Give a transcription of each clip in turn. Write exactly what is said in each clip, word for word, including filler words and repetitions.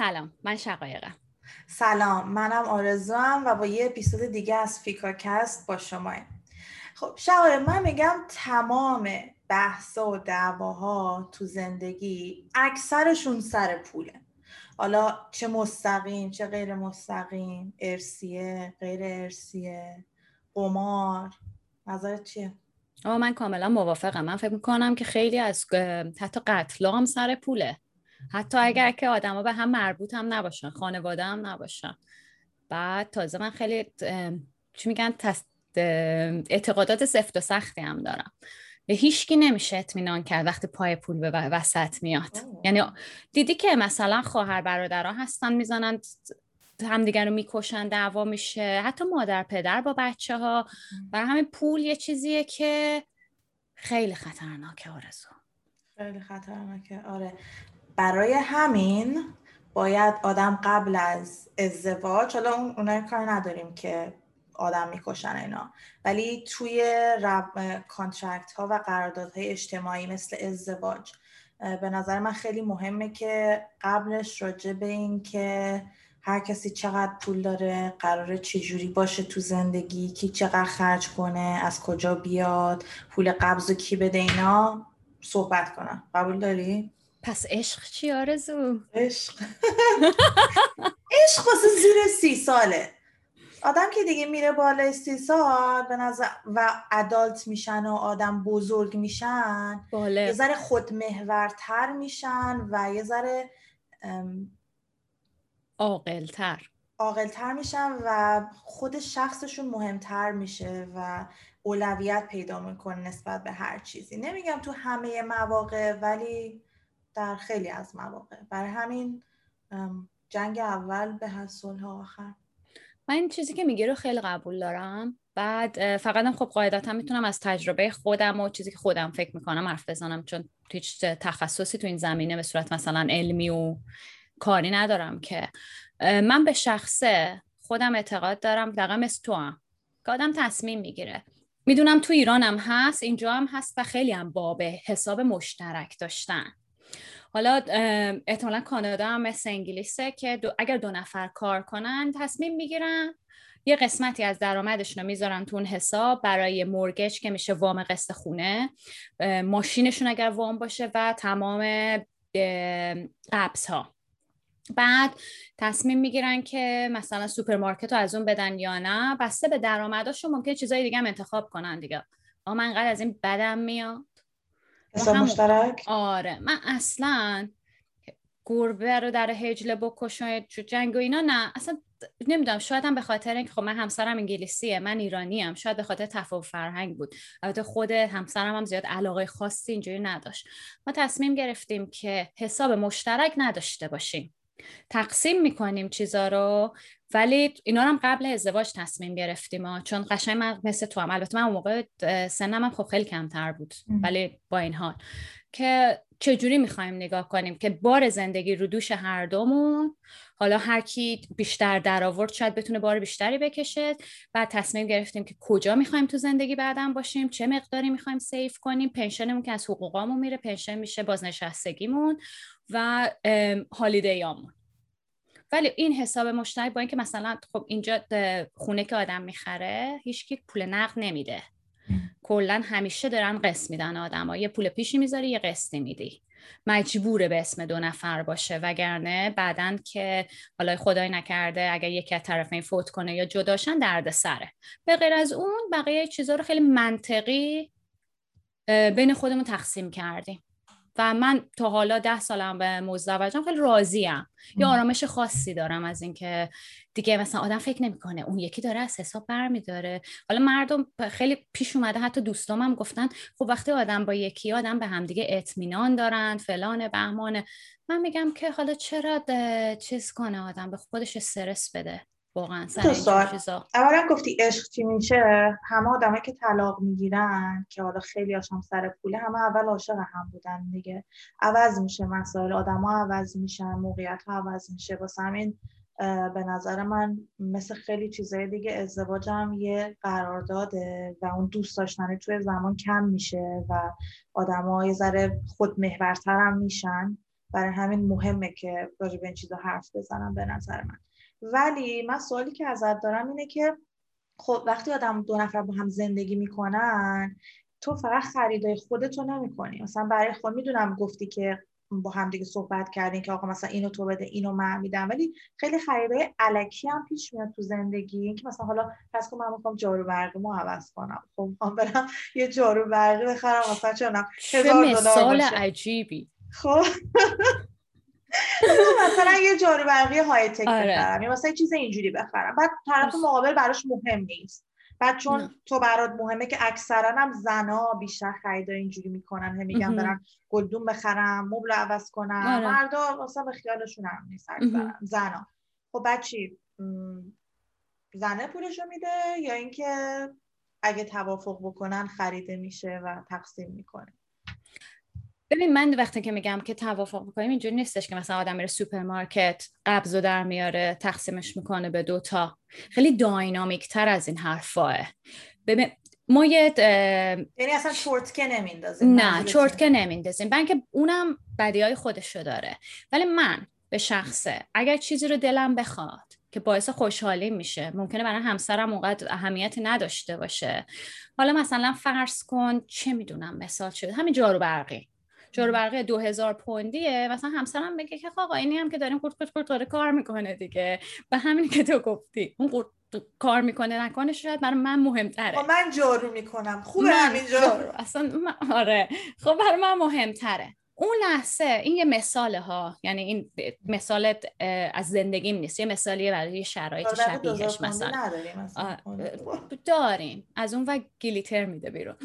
سلام، من شقایقم. سلام، منم آرزوام و با یه اپیزود دیگه از فیکاکست با شمایم. خب شقایق، من میگم تمام بحثا و دعواها تو زندگی اکثرشون سر پوله. حالا چه مستقیم، چه غیر مستقیم، ارثیه، غیر ارثیه، قمار. نظرت چیه؟ آه من کاملا موافقم. من فکر میکنم که خیلی از حتی قتل‌ها هم سر پوله. حتی اگر که آدم‌ها به هم مربوط هم نباشن، خانواده هم نباشن. بعد تازه من خیلی چی میگن اعتقادات سفت و سختی هم دارم. هیچکی نمیشه اطمینان کرد وقتی پای پول به وسط میاد. آه. یعنی دیدی که مثلا خواهر برادرها هستن میزنن همدیگر رو میکشن، دعوا میشه، حتی مادر پدر با بچه ها. برای همین پول یه چیزیه که خیلی خطرناکه آرزو. خیلی خطرناکه آره. برای همین باید آدم قبل از ازدواج، حالا اونایی کار نداریم که آدم میکشن اینا، ولی توی رب... کانترکت ها و قراردادهای اجتماعی مثل ازدواج به نظر من خیلی مهمه که قبلش راجع به این که هر کسی چقدر پول داره، قراره چجوری باشه تو زندگی، کی چقدر خرج کنه، از کجا بیاد، پول قبض و کی بده، اینا صحبت کنن. قبول داری؟ پس عشق چی آرزو؟ عشق عشق واسه زیر سی ساله. آدم که دیگه میره بالای سی سال به نظر و ادالت میشن و آدم بزرگ میشن، باله. یه ذره خودمحورتر میشن و یه ذره عاقل‌تر عاقل‌تر میشن و خود شخصشون مهمتر میشه و اولویت پیدا میکنه نسبت به هر چیزی. نمیگم تو همه مواقع، ولی در خیلی از مواقع. برای همین جنگ اول به حصول آخر. من این چیزی که میگی رو خیلی قبول دارم. بعد فقطم خب قاعدتا میتونم از تجربه خودم و چیزی که خودم فکر میکنم حرف بزنم، چون هیچ تخصصی تو این زمینه به صورت مثلا علمی و کاری ندارم. که من به شخصه خودم اعتقاد دارم دقیقا مثل تو هم که آدم تصمیم میگیره. میدونم تو ایرانم هست، اینجا هم هست و خیلی هم بابه حساب مشترک داشتن. حالا احتمالا کانادا هم مثل انگلیسه که دو اگر دو نفر کار کنن تصمیم میگیرن، یه قسمتی از درآمدشون رو میذارن تو اون حساب برای مورگج که میشه وام قسط خونه، ماشینشون اگر وام باشه و تمام قبض ها. بعد تصمیم میگیرن که مثلا سوپرمارکت رو از اون بدن یا نه، بسته به درآمداشون ممکنه چیزای دیگه هم انتخاب کنن دیگه. آ من انقدر از این بدم میاد حساب مشترک. آره من اصلا گربه رو در هجله بکشن جنگ و اینا نه، اصلا نمیدونم. شاید هم به خاطر اینکه خب من همسرم انگلیسیه، من ایرانی ام، شاید به خاطر تفاوت فرهنگ بود. البته خود همسرم هم زیاد علاقه خاصی اینجوری نداشت. ما تصمیم گرفتیم که حساب مشترک نداشته باشیم، تقسیم میکنیم چیزا رو. ولی اینا رو هم قبل ازدواج تصمیم گرفتیم ها، چون قشنگ من مثل تو هم، البته من اون موقع سنم هم خب خیلی کمتر بود، ولی با این حال که چجوری میخوایم نگاه کنیم که بار زندگی رو دوش هر دومون، حالا هر کی بیشتر در آورد شاید بتونه بار بیشتری بکشه. بعد تصمیم گرفتیم که کجا میخوایم تو زندگی بعدم باشیم، چه مقداری میخوایم سیو کنیم، پنشنمون که از حقوقامون میره پنشن میشه، بازنشستگیمون و هالیدیامون. ولی این حساب مشترک با اینکه مثلا خب اینجا خونه که آدم میخره هیچکی پول نقد نمیده، کلا همیشه دارن قسط میدن آدما، یه پول پیشی میذاری یه قسطی میدی، مجبوره به اسم دو نفر باشه، وگرنه بعدن که حالا خدای نکرده اگر یکی از طرفین فوت کنه یا جداشن دردسره. به غیر از اون بقیه چیزا رو خیلی منطقی بین خودمون تقسیم کردیم و من تا حالا ده سالم به مزدوجم خیلی راضیم. یه آرامش خاصی دارم از اینکه دیگه مثلا آدم فکر نمیکنه اون یکی داره از حساب برمیداره. حالا مردم خیلی پیش اومده، حتی دوستام هم گفتن خب وقتی آدم با یکی، آدم به هم دیگه اطمینان دارن، فلان بهمانه. من میگم که حالا چرا چیز کنه آدم به خودش استرس بده واقعا سر این چیزا. اولا گفتی عشق چی میشه؟ همه آدمایی که طلاق میگیرن که حالا خیلی هاشم سر پوله، همه اول عاشق هم بودن دیگه. عوض میشه، مسائل آدما عوض میشن، موقعیت ها عوض میشه. واسه همین به نظر من مثل خیلی چیزای دیگه ازدواج هم یه قرارداده و اون دوست داشتنه توی زمان کم میشه و آدما یه ذره خودمحورتر هم میشن برای همین مهمه که راجع به این چیزا حرف بزنم به نظر من. ولی من سوالی که ازت دارم اینه که خب وقتی آدم دو نفر با هم زندگی میکنن تو فقط خریدای خودتو نمیکنی، مثلا برای خود میدونم گفتی که با هم دیگه صحبت کردین که آقا مثلا اینو تو بده اینو من میدم، ولی خیلی خریدای الکی هم پیش میاد تو زندگی، اینکه مثلا حالا پس که من میخوام جارو برقی مو عوض کنم، خب من برم یه جارو برقی بخرم مثلا چونم هزار دلار باشه. مثال عجیبی. خب مثلا یه جارو برقی های تک بخرم یا مثلا چیز اینجوری بخرم، بعد طرف مقابل براش مهم نیست. بعد چون نه. تو برات مهمه که اکثرا هم زنا بیشتر خریدای اینجوری میکنن، هم میگن برن گلدون بخرم، مبل عوض کنم، مردا اصلا به خیالشون هم نیست اکثرا زنا. خب بعد چی؟ زنه پولشو میده یا اینکه اگه توافق بکنن خریده میشه و تقسیم میکنه؟ ببین من وقتی که میگم که توافق بکنیم اینجوری نیستش که مثلا آدم میره سوپرمارکت قبضو در میاره تقسیمش میکنه به دوتا، خیلی داینامیک تر از این حرفاه. ببین ما یه یعنی اصلا چرتکه نمیندازیم. نه چرتکه نمیندازیم، من که اونم بدیهای خودشو داره، ولی من به شخصه اگر چیزی رو دلم بخواد که باعث خوشحالی میشه، ممکنه برای همسرم اونقدر اهمیتی نداشته باشه. حالا مثلا فرض کن چه میدونم مثال شده همین جارو برقی جارو برقی دو هزار پوندیه، مثلا همسرم بگه که آقا اینی هم که داریم قورت قورت قورت داره کار میکنه دیگه، به همینی که تو گفتی اون قورت کار میکنه نکنه شاید برای من مهمتره. خب من جارو میکنم خوبه همین جارو اصلا من... آره خب برای من مهمتره اون لحظه. این یه مثاله ها، یعنی این مثال از زندگیم نیست، یه مثالیه برای شرایط شبیهش. مثلا داریم از اون و گلیتر میده بیرون.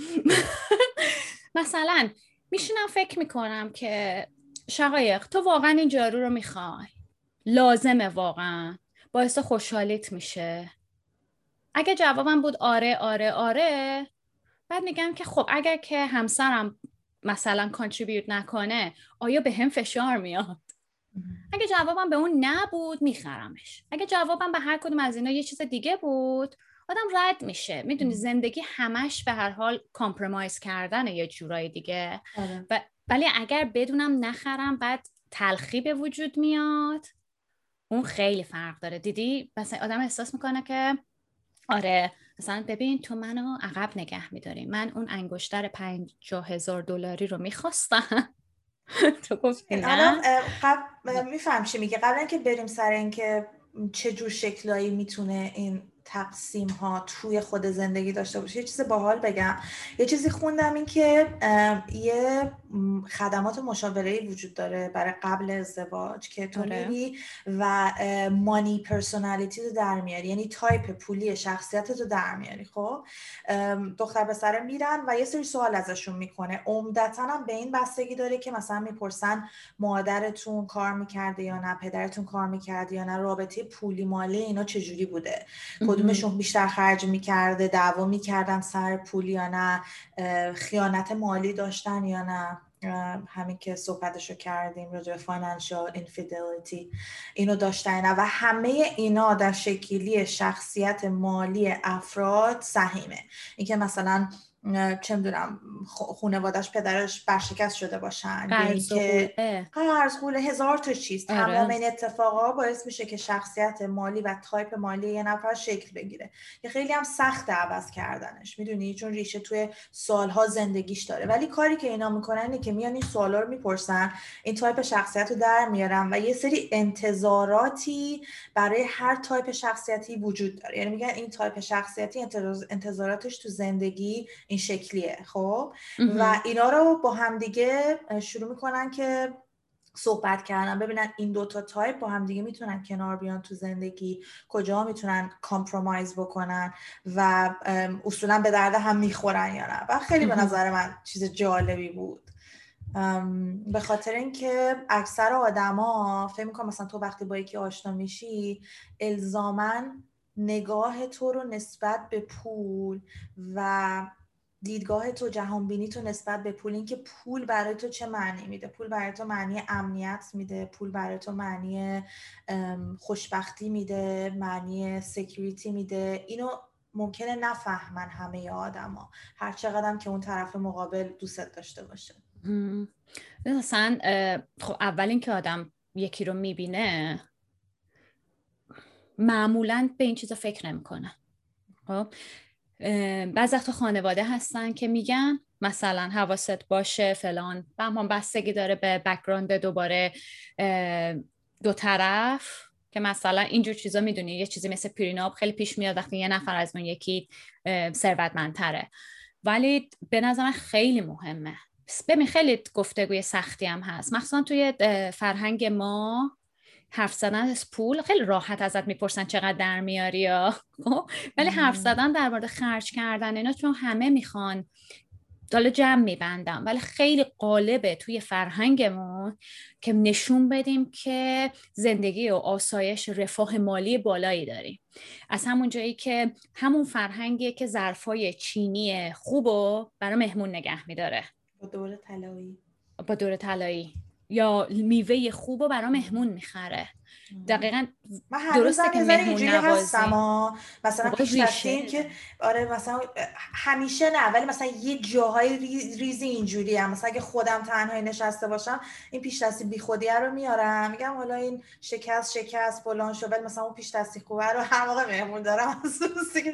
مثلا میشینم فکر میکنم که شقایق تو واقعا این جارو رو میخوای؟ لازمه واقعا؟ باعث خوشحالیت میشه؟ اگه جوابم بود آره آره آره، بعد میگم که خب اگر که همسرم مثلا کانتریبیوت نکنه آیا به هم فشار میاد؟ اگه جوابم به اون نبود میخرمش. اگه جوابم به هر کدوم از اینا یه چیز دیگه بود آدم رد میشه. میدونی زندگی همش به هر حال کامپرومایز کردن یه جورای دیگه. و ولی اگر بدونم نخرم بعد تلخی به وجود میاد، اون خیلی فرق داره. دیدی مثلا آدم احساس میکنه که آره مثلا ببین تو منو عقب نگه میداری، من اون انگشتر پنجاه هزار دلاری رو میخواستم. تو گفتی نه. قبل میفهم چی میگه. قبل اینکه بریم سر اینکه چه جور شکلایی میتونه این تقسیم ها توی خود زندگی داشته باشه، یه چیز باحال بگم. یه چیزی خوندم این که یه خدمات مشاوره‌ای وجود داره برای قبل ازدواج که تو میری و مانی پرسونالیتی رو در میاری، یعنی تایپ پولی شخصیتت رو در میاری. خب دختر به سر میرن و یه سری سوال ازشون میکنه، عمدتاً هم به این بستگی داره که مثلا میپرسن مادرتون کار میکرده یا نه، پدرتون کار میکرده یا نه، رابطه پولی مالی اینا چجوری بوده، کدومشون بیشتر خرج میکرده، دعوا میکردن سر پول یا نه، خیانت مالی داشتن یا نه، همین که صحبتشو کردیم راجع به فاینانشال اینفیدلیتی اینو داشتن نه، و همه اینا در شکلی شخصیت مالی افراد سهیمه. اینکه مثلا چه میدونم خانواده‌اش پدرش برشکست شده باشن، قرض که قرض غول هزار تا چیز، تمام این اتفاقا باعث میشه که شخصیت مالی و تایپ مالی یه نفر شکل بگیره که خیلی هم سخت عوض کردنش، میدونی، چون ریشه توی سالها زندگیش داره. ولی کاری که اینا میکنن اینه که میان این سوالا رو میپرسن، این تایپ شخصیت رو در میارن و یه سری انتظاراتی برای هر تایپ شخصیتی وجود داره. یعنی میگن این تایپ شخصیتی انتظاراتش تو زندگی این شکلیه. خب و اینا رو با همدیگه شروع میکنن که صحبت کردن، ببینن این دوتا تایپ با همدیگه میتونن کنار بیان تو زندگی، کجا میتونن کامپرومایز بکنن و اصولا به درد هم میخورن یا نه. و خیلی به نظر من چیز جالبی بود، به خاطر اینکه اکثر آدما فکر میکنم مثلا تو وقتی با یکی آشنا میشی الزاماً نگاه تو رو نسبت به پول و دیدگاه تو، جهانبینی تو نسبت به پول، این که پول برای تو چه معنی میده، پول برای تو معنی امنیت میده، پول برای تو معنی خوشبختی میده، معنی سکیوریتی میده، اینو ممکنه نفهمن همه ی آدم ها هر چقدر هم که اون طرف مقابل دوست داشته باشه. مثلا خب اول این که آدم یکی رو میبینه معمولاً به این چیزا فکر نمیکنن. خب بعضی وقتا خانواده هستن که میگن مثلا حواست باشه فلان، و هم بستگی داره به بک‌گراند دوباره دو طرف، که مثلا اینجور چیزا میدونی یه چیزی مثل پریناپ خیلی پیش میاد وقتی یه نفر از اون یکی ثروتمندتره. ولی به نظرم خیلی مهمه. ببین خیلی گفتگوی سختی هم هست، مخصوصا توی فرهنگ ما. حرف زدن از پول خیلی راحت ازت میپرسن چقدر در میاری، ولی حرف زدن در مورد خرج کردن اینا، چون همه میخوان داله جمع میبندم، ولی خیلی غالبه توی فرهنگمون که نشون بدیم که زندگی و آسایش رفاه مالی بالایی داریم. از همون جایی که همون فرهنگیه که ظرفای چینی خوبو برای مهمون نگه میداره با دور طلایی، با دور طلایی یا میوه خوبو برای مهمون میخره. دقیقاً درسته که مهمون نوازی مثلا پیش رفتیم که آره مثلا همیشه نه، ولی مثلا یه جاهای ریز ریزی اینجوری هم. مثلا اگه خودم تنهایی نشسته باشم این پیش دستی بی خودیه رو میارم، میگم حالا این شکست شکست بلان شو، ولی مثلا اون پیش دستی خوبه رو هر موقع مهمون دارم.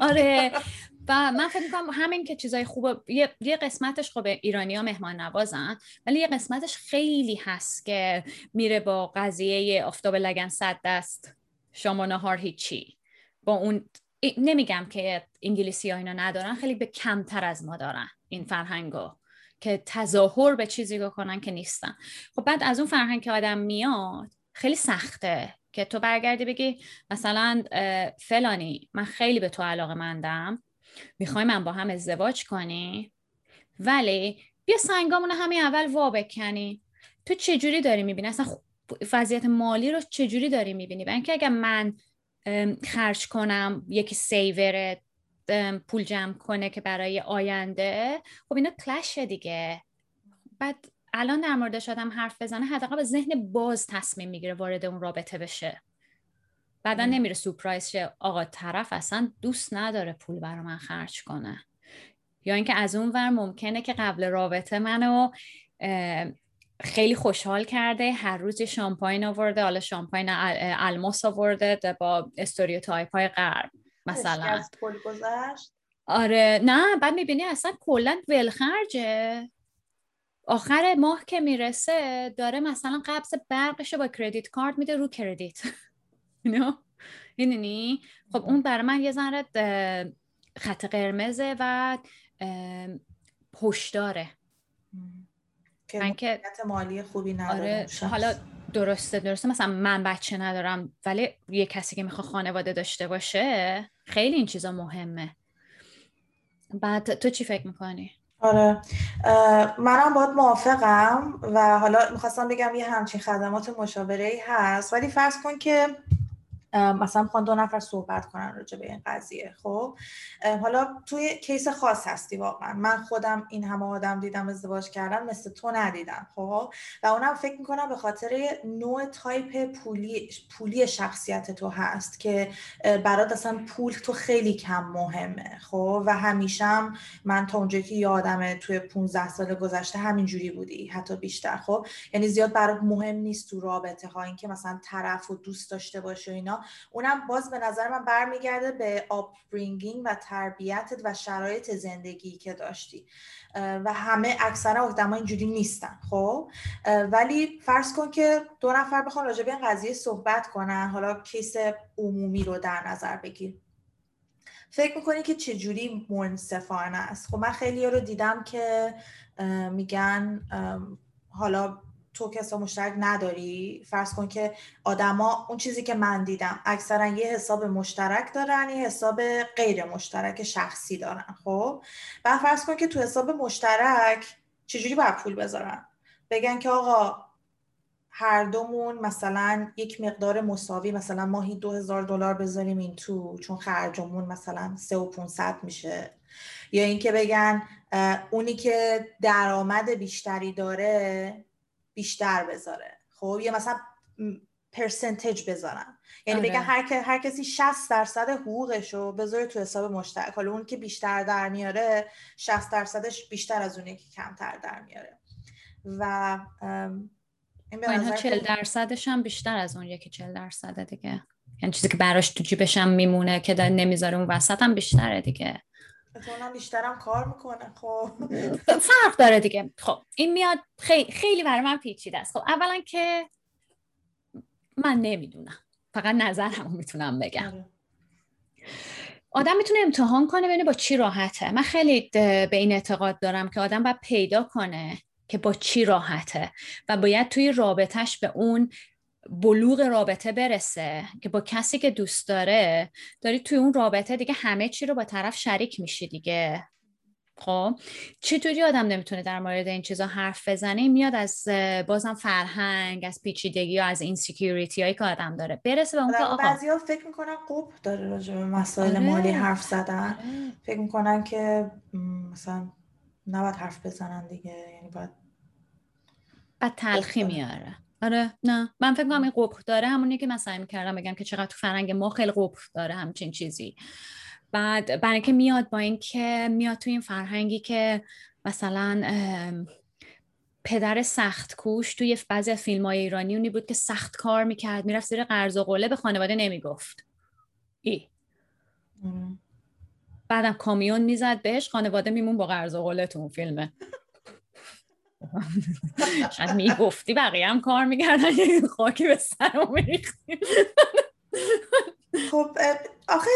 آره و من فکر می‌کنم همین که چیزای خوبه، یه یه قسمتش خوبه ایرانی‌ها مهمان نوازن، ولی یه قسمتش خیلی هست که میره با قضیه آفتاب لگن صد دست شام و نهار هیچی. با اون نمیگم که انگلیسی‌ها اینا ندارن، خیلی به کمتر از ما دارن این فرهنگو که تظاهر به چیزی کنن که نیستن. خب بعد از اون فرهنگ که آدم میاد خیلی سخته که تو برگردی بگی مثلا فلانی من خیلی به تو علاقه‌مندم، میخوای من با هم ازدواج کنی، ولی بیا سنگامونو همین اول وا بکنی. تو چجوری داری میبینی اصلا وضعیت مالی رو چجوری داری میبینی؟ برای اینکه اگر من خرج کنم یکی سیور پول جمع کنه که برای آینده، خب اینا کلشه دیگه. بعد الان در موردش آدم حرف بزنه حداقل به ذهن باز تصمیم میگیره وارد اون رابطه بشه، بعدا نمیره سورپرایز شه آقا طرف اصلا دوست نداره پول برا من خرج کنه. یا اینکه از اون ور ممکنه که قبل رابطه منو خیلی خوشحال کرده، هر روز شامپاین آورده، حالا شامپاین الماس آورده با استریوتایپ های غرب مثلا از پول گذشت. آره نه، بعد میبینی اصلا کلا ولخرجه. آخر ماه که میرسه داره مثلا قبض برقشو با کردیت کارت میده رو کردیت. نه نه خب اون برای من یه ذره خط قرمزه و هوشداره که مدیریت مالی خوبی نداره. آره حالا درسته درسته مثلا من بچه ندارم، ولی یه کسی که میخواد خانواده داشته باشه خیلی این چیزا مهمه. بعد تو چی فکر میکنی؟ آره منم باید موافقم و حالا میخواستم بگم یه همچین خدمات مشاوره‌ای هست، ولی فرض کن که مثلا میخوان دو نفر صحبت کنن راجع به این قضیه. خب حالا توی کیس خاص هستی واقعا. من خودم این همه آدم دیدم ازدواج کردم، مثل تو ندیدم. خب و اونم فکر میکنم به خاطر نوع تایپ پولی پولی شخصیت تو هست که برات اصلا پول تو خیلی کم مهمه. خب و همیشم من تا اونجایی که یادمه توی پانزده سال گذشته همینجوری بودی، حتی بیشتر. خب یعنی زیاد برات مهم نیست تو رابطه ها اینکه مثلا طرفو دوست داشته باشی و اینا. اونم باز به نظر من برمیگرده به آپبرینگینگ و تربیتت و شرایط زندگی که داشتی و همه اکثرا آدم‌ها اینجوری نیستن. خب ولی فرض کن که دو نفر بخوان راجع به این قضیه صحبت کنن، حالا کیس عمومی رو در نظر بگیر. فکر میکنی که چجوری منصفانه است؟ خب من خیلی‌ها رو دیدم که میگن حالا تو کسا مشترک نداری، فرض کن که آدما اون چیزی که من دیدم اکثرا یه حساب مشترک دارن، یه حساب غیر مشترک شخصی دارن. خب بعد فرض کن که تو حساب مشترک چجوری باید پول بذارن؟ بگن که آقا هر دومون مثلا یک مقدار مساوی مثلا ماهی دو هزار دلار بذاریم این تو، چون خرجمون مثلا سه هزار و پانصد میشه. یا اینکه بگن اونی که درآمد بیشتری داره بیشتر بذاره. خب یا مثلا پرسنتج بذارن، یعنی آره. بگن هر, هر کسی شصت درصد حقوقشو بذاره تو حساب مشترک. حالا اون که بیشتر در میاره شصت درصدش بیشتر از اونی که کمتر در میاره. و اینها چهل درصدش هم بیشتر از اون یکی چهل درصده دیگه، یعنی چیزی که براش تو جیبش هم میمونه که در نمیذاره اون وسط هم بیشتره دیگه، اونم بیشترم کار میکنه. خب فرق داره دیگه. خب این میاد خیلی خیلی برای من پیچیده است. خب اولا که من نمیدونم، فقط نظرمو میتونم بگم. آدم میتونه امتحان کنه ببینه با چی راحته. من خیلی به این اعتقاد دارم که آدم باید پیدا کنه که با چی راحته و باید توی رابطهش به اون بلوغ رابطه برسه که با کسی که دوست داره داری توی اون رابطه دیگه همه چی رو با طرف شریک میشی دیگه. خب چطوری آدم نمیتونه در مورد این چیزا حرف بزنه؟ میاد از بازم فرهنگ، از پیچیدگی و از اینسیکیوریتی هایی که آدم داره برسه به اون که آقا بعضیا فکر میکنن قب داره راجع به مسائل آره. مالی حرف زدن آره. فکر میکنن که مثلا نباید حرف بزنن دیگه، یعنی باید بعد تلخی میاره. آره نه من فکر میکنم این قبح داره همونیه که من سعی میکردم بگم که چقدر تو فرهنگ ما خیلی قبح داره همچین چیزی. بعد برای که میاد با این که میاد تو این فرهنگی که مثلا پدر سخت کوش توی بعضی فیلم‌های ایرانی اونی بود که سخت کار میکرد، میرفت زیر قرض و قله، به خانواده نمیگفت ای مم. بعدم کامیون میزد بهش، خانواده میمون با قرض و قله تو اون فیلمه. شاید میگفتی بقیه هم کار میکردن یه خاکی به سرم میریختی. خب آخه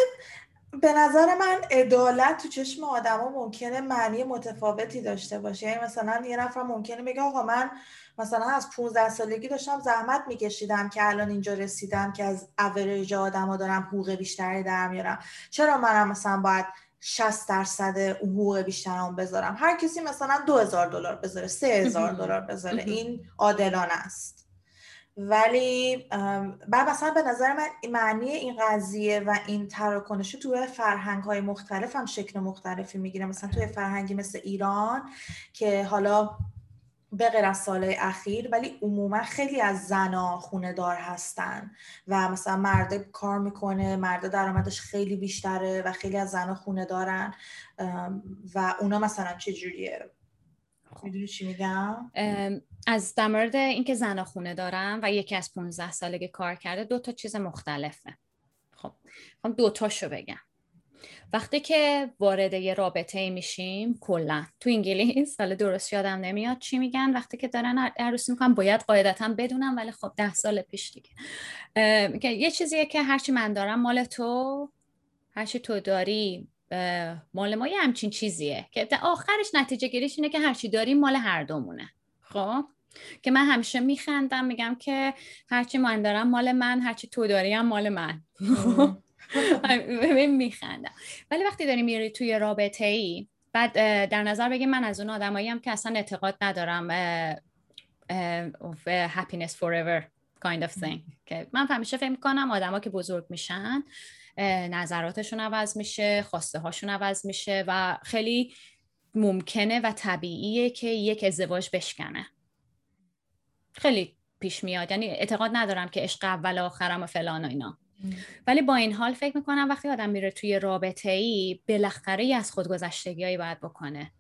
به نظر من عدالت تو چشم آدما ممکنه معنی متفاوتی داشته باشه. یعنی مثلا یه نفر ممکنه بگه آقا من مثلا از پانزده سالگی داشتم زحمت میکشیدم که الان اینجا رسیدم که از اوریج آدما دارم حقوق بیشتری در میارم، چرا منم مثلا باید شصت درصد حقوق بیشترام بذارم؟ هر کسی مثلا دو هزار دلار بذاره، سه هزار دلار بذاره، این عادلانه است. ولی بعد مثلا به نظر من معنی این قضیه و این تراکنش توی فرهنگ‌های مختلف هم شکل مختلفی میگیره. مثلا توی فرهنگی مثل ایران که حالا به غیر از سالهای اخیر ولی عموما خیلی از زنا خونه دار هستن و مثلا مرد کار میکنه، مرد درآمدش خیلی بیشتره و خیلی از زنا خونه دارن و اونا مثلا چه جوریه؟ میدونی چی میگم؟ از در مورد اینکه زنا خونه دارن و یکی از پانزده سالگی کار کرده دو تا چیز مختلفه. خب هم دو تاشو بگم. وقتی که وارد یه رابطه میشیم کلا تو انگلیس، حالا درست یادم نمیاد چی میگن وقتی که دارن عروسی میکنن، باید قاعدتاً بدونم ولی خب ده سال پیش دیگه، که یه چیزیه که هرچی من دارم مال تو، هرچی تو داری مال ما، یه همچین چیزیه که آخرش نتیجه گیریش اینه که هرچی داری مال هر دومونه. خب که من همیشه میخندم میگم که هرچی من دارم مال من، هرچی تو داری هم مال من. من میخندم. ولی وقتی داری میری توی رابطه ای بعد در نظر بگیم من از اون آدمایی هم که اصلا اعتقاد ندارم happiness forever kind of thing، که من همیشه فکر میکنم آدما که بزرگ میشن نظراتشون عوض میشه، خواسته هاشون عوض میشه و خیلی ممکنه و طبیعیه که یک ازدواج بشکنه، خیلی پیش میاد. یعنی اعتقاد ندارم که عشق اول آخرم و فلان و اینا، ولی با این حال فکر میکنم وقتی آدم میره توی رابطه ای بالاخره از خودگذشتگی هایی باید بکنه.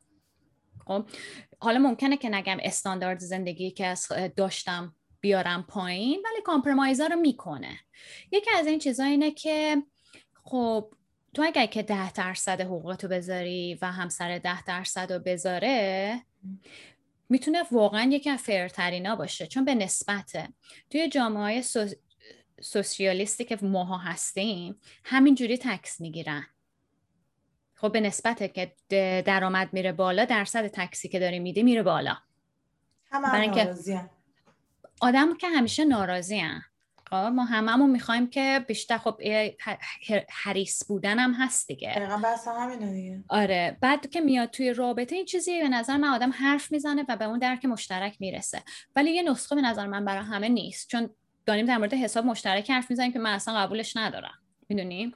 خب حالا ممکنه که نگم استاندارد زندگی که از داشتم بیارم پایین، ولی کامپرومایزا رو میکنه. یکی از این چیزا اینه که خب تو اگر که ده درصد حقوقتو بذاری و همسر ده درصد رو بذاره، میتونه واقعا یکی از فرترینا باشه، چون به نسبته. توی جامعه سو... سوسیالیستی که ماها هستیم همینجوری تکس میگیرن. خب به نسبته که درآمد میره بالا، درصد تکسی که داری میده میره بالا. همه ناراضی‌ان. آدم که همیشه ناراضی‌ان. خب ما هممون میخوایم که بیشتر، خب حریص بودن هم هست دیگه. دقیقاً بس همینه دیگه. آره بعد که میاد توی رابطه این چیزی به نظر من آدم حرف میزنه و به اون درک مشترک میرسه. ولی یه نسخه به نظر من برای همه نیست، چون داریم در مورد حساب مشترک حرف میزنیم که من اصلا قبولش ندارم. میدونیم؟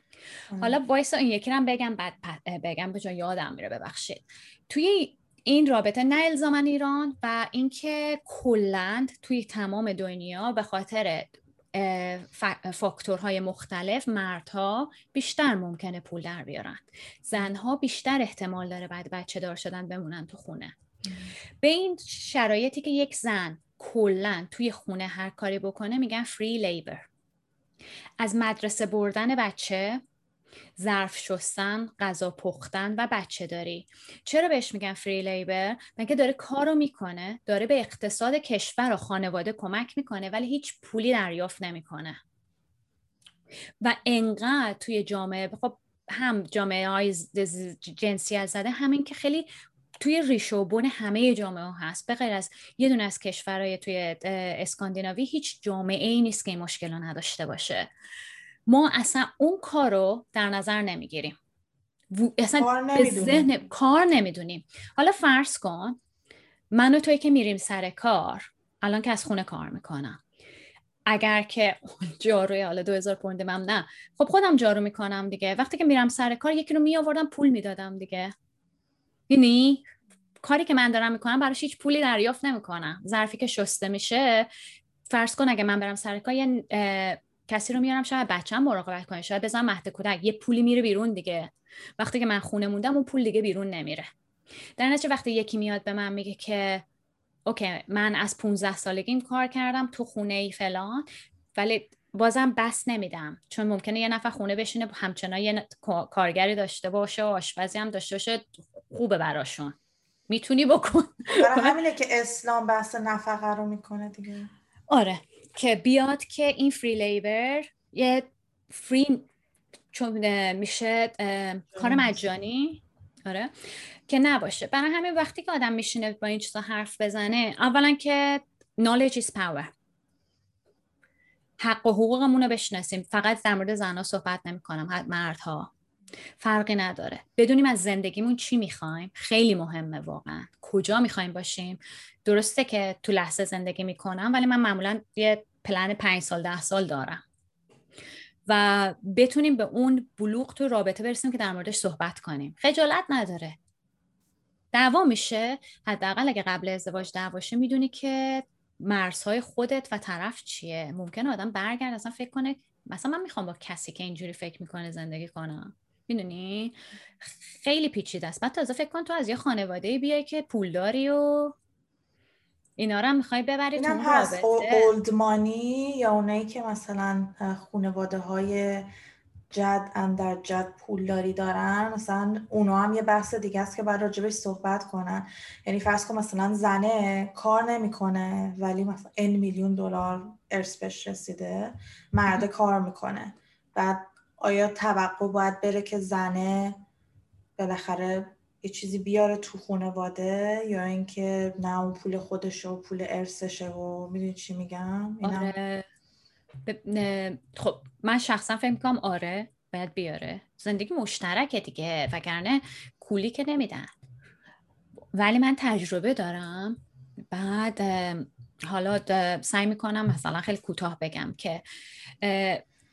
حالا وایسا این یکی رو بگم بعد بگم بجا یادم میره، ببخشید. توی این رابطه نه الزامن ایران و اینکه کلاً توی تمام دنیا به خاطر فاکتورهای مختلف مردها بیشتر ممکنه پول در بیارن، زنها بیشتر احتمال داره بعد بچه دار شدن بمونن تو خونه. به این شرایطی که یک زن کلن توی خونه هر کاری بکنه میگن فری لیبر. از مدرسه بردن بچه، ظرف شستن، غذا پختن و بچه داری. چرا بهش میگن فری لیبر؟ مگه داره کارو میکنه، داره به اقتصاد کشور و خانواده کمک میکنه ولی هیچ پولی دریافت نمیکنه. و انقدر توی جامعه، خب هم جامعه های جنسیت زده، همین که خیلی توی ریشه و بن همه جامعه هست، به غیر از یه دونه از کشورهای توی اسکاندیناوی هیچ جامعه ای نیست که این مشکل رو نداشته باشه. ما اصلا اون کار رو در نظر نمیگیریم، اصلا کار نمیدونیم. به ذهن کار نمیدونیم. حالا فرض کن من و توی که میریم سر کار، الان که از خونه کار میکنم، اگر که جاروی حالا دو هزار پوندم هم نه، خب خودم جارو میکنم دیگه. وقتی که میرم سر کار یکی رو میآوردم پول میدادم دیگه. یعنی کاری که من دارم میکنم براش هیچ پولی دریافت نمیکنم. ظرفی که شسته میشه، فرض کن اگه من برم سر کار یه کسی رو میارم شاید بچه‌م مراقبت کنه، شاید بزنم مهد کودک، یه پولی میره بیرون دیگه. وقتی که من خونه موندم اون پول دیگه بیرون نمیره. در نتیجه وقتی یکی میاد به من میگه که اوکی من از پونزده سالگیم کار کردم تو خونه ای فلان، ولی بازم بس نمیدم، چون ممکنه یه نفر خونه بشینه همچنان یه کارگری داشته باشه و آشپزی هم داشته باشه، خوبه براشون، میتونی بکن. برای همینه که اسلام بحث نفقه رو میکنه دیگه. آره، که بیاد که این فری لیبر یه فری چون میشه کار مجانی، آره که نباشه. برای همین وقتی که آدم میشینه با این چیزا حرف بزنه، اولا که knowledge is power، حق و حقوقمون رو بشناسیم. فقط در مورد زنها صحبت نمی کنم، مردها فرقی نداره. بدونیم از زندگیمون چی میخوایم خیلی مهمه واقعا. کجا میخوایم باشیم؟ درسته که تو لحظه زندگی میکنم ولی من معمولا یه پلن پنج سال ده سال دارم و بتونیم به اون بلوغ تو رابطه برسیم که در موردش صحبت کنیم. خجالت نداره. دعوا میشه، حداقل اگه قبل ازدواج دعوا شه میدونی که مرزهای خودت و طرف چیه. ممکنه آدم برگرد اصلا فکر کنه مثلا من میخوام با کسی که اینجوری فکر میکنه زندگی کنم. میدونی خیلی پیچیده است. بعد تازه فکر کن تو از یه خانواده بیای که پولداری و اینا رو هم میخوای ببری تو رابطه. اینم هست اولد مانی، یا اونایی که مثلا خانواده های جد اندر جد پولداری دارن، مثلا اونا هم یه بحث دیگه است که باید راجبش صحبت کنن. یعنی فرض کن مثلا زنه کار نمیکنه ولی مثلا ان میلیون دلار ارث بهش رسیده، مرده کار میکنه. بعد آیا توقع باید بره که زنه بالاخره یه چیزی بیاره تو خانواده، یا اینکه نه اون پول خودشه و پول ارثشه و میدونی چی میگم؟ آره ب... خب من شخصا فکر میکنم آره باید بیاره. زندگی مشترکه دیگه، وگرنه کولی که نمیدن. ولی من تجربه دارم، بعد حالا سعی میکنم مثلا خیلی کوتاه بگم که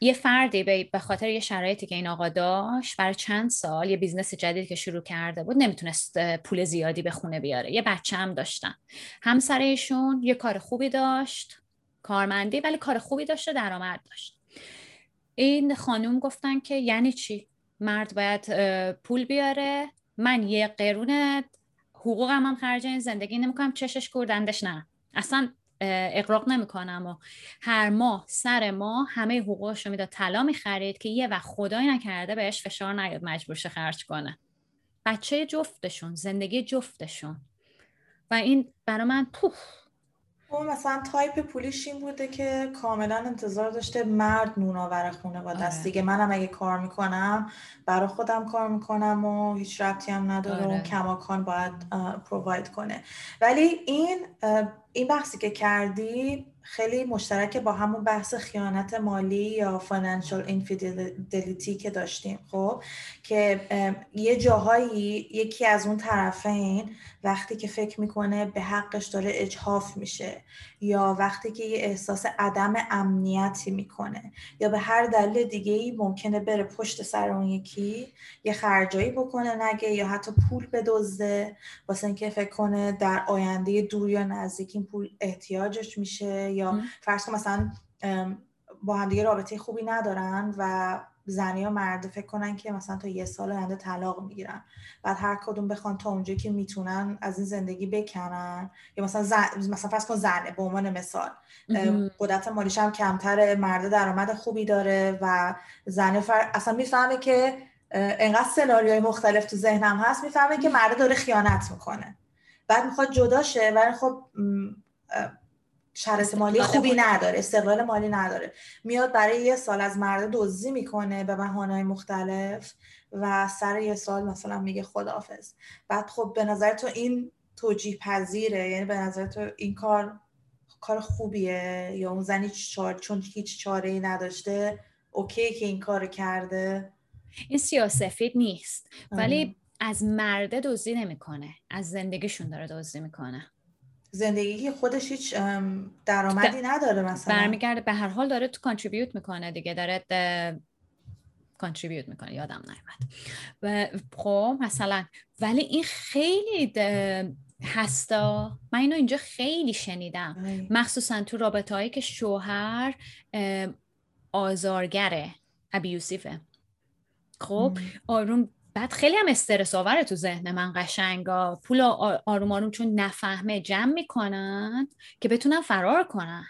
یه فردی به خاطر یه شرایطی که این آقا داشت برای چند سال یه بیزنس جدید که شروع کرده بود نمیتونست پول زیادی به خونه بیاره. یه بچه هم داشتن، همسرشون یه کار خوبی داشت، کارمندی، ولی کار خوبی داشت و درآمد داشت. این خانوم گفتن که یعنی چی؟ مرد باید پول بیاره، من یه قرون حقوقم هم خرج این زندگی نمیکنم، چشش کردندش نه، اصلا اقراق نمیکنم و هر ماه سر ماه همه حقوقش رو میداد، طلا میخرید که یه وقت خدای نکرده بهش فشار نیاد مجبور شه خرج کنه. بچه جفتشون، زندگی جفتشون. و این برای من پوف. اون مثلا تایپ پولیش این بوده که کاملا انتظار داشته مرد نوناور خانواده است دیگه. منم اگه کار میکنم برای خودم کار میکنم و هیچ ربطی هم نداره، اون کماکان باید پروواید کنه. ولی این این بحثی که کردی خیلی مشترکه با همون بحث خیانت مالی یا financial infidelity که داشتیم. خب که یه جاهایی یکی از اون طرفین وقتی که فکر میکنه به حقش داره اجحاف میشه، یا وقتی که یه احساس عدم امنیتی میکنه، یا به هر دلیل دیگه‌ای ممکنه بره پشت سر اون یکی یه خرجایی بکنه نگه، یا حتی پول بدزده واسه اینکه فکر کنه در آینده دور یا نزدیک این پول احتیاجش میشه، یا فرض کن مثلا با هم دیگه رابطه خوبی ندارن و زنی یا مرد فکر کنن که مثلا تا یه سال آینده طلاق میگیرن، بعد هر کدوم بخوان تا اونجایی که میتونن از این زندگی بکنن، یا مثلا زن... مثلا فرض کن زنه به عنوان مثال قدرت مالیش هم کمتره، مرده درآمد خوبی داره و زنه فر... اصلا میفهمه که انقدر سناریوهای مختلف تو ذهنم هست، میفهمه که مرده داره خیانت میکنه، بعد میخواد جدا شه ولی خب شرایط مالی خوبی نداره، استقلال مالی نداره، میاد برای یه سال از مرد دزدی میکنه به بهانه‌های مختلف و سر یه سال مثلا میگه خداحافظ. بعد خب به نظر تو این توجیه پذیره؟ یعنی به نظر تو این کار کار خوبیه یا اون زنی چار... چون هیچ چاره‌ای نداشته اوکی که این کارو کرده؟ این سیاه‌سفید نیست، ولی ام. از مرده دزدی نمیکنه، از زندگیشون داره دزدی میکنه، زندگی که خودش هیچ درآمدی نداره، مثلا برمیگرده به هر حال داره تو کانتریبیوت میکنه دیگه، داره کانتریبیوت میکنه، یادم نیومد. و خب مثلا ولی این خیلی هستا، من اینو اینجا خیلی شنیدم آی. مخصوصا تو رابطه‌ای که شوهر آزارگره، ابیوسیفه، خب آروم، بعد خیلی هم استرس آوره تو ذهن من قشنگا، پول آروم آروم چون نفهمه جمع میکنن که بتونن فرار کنن،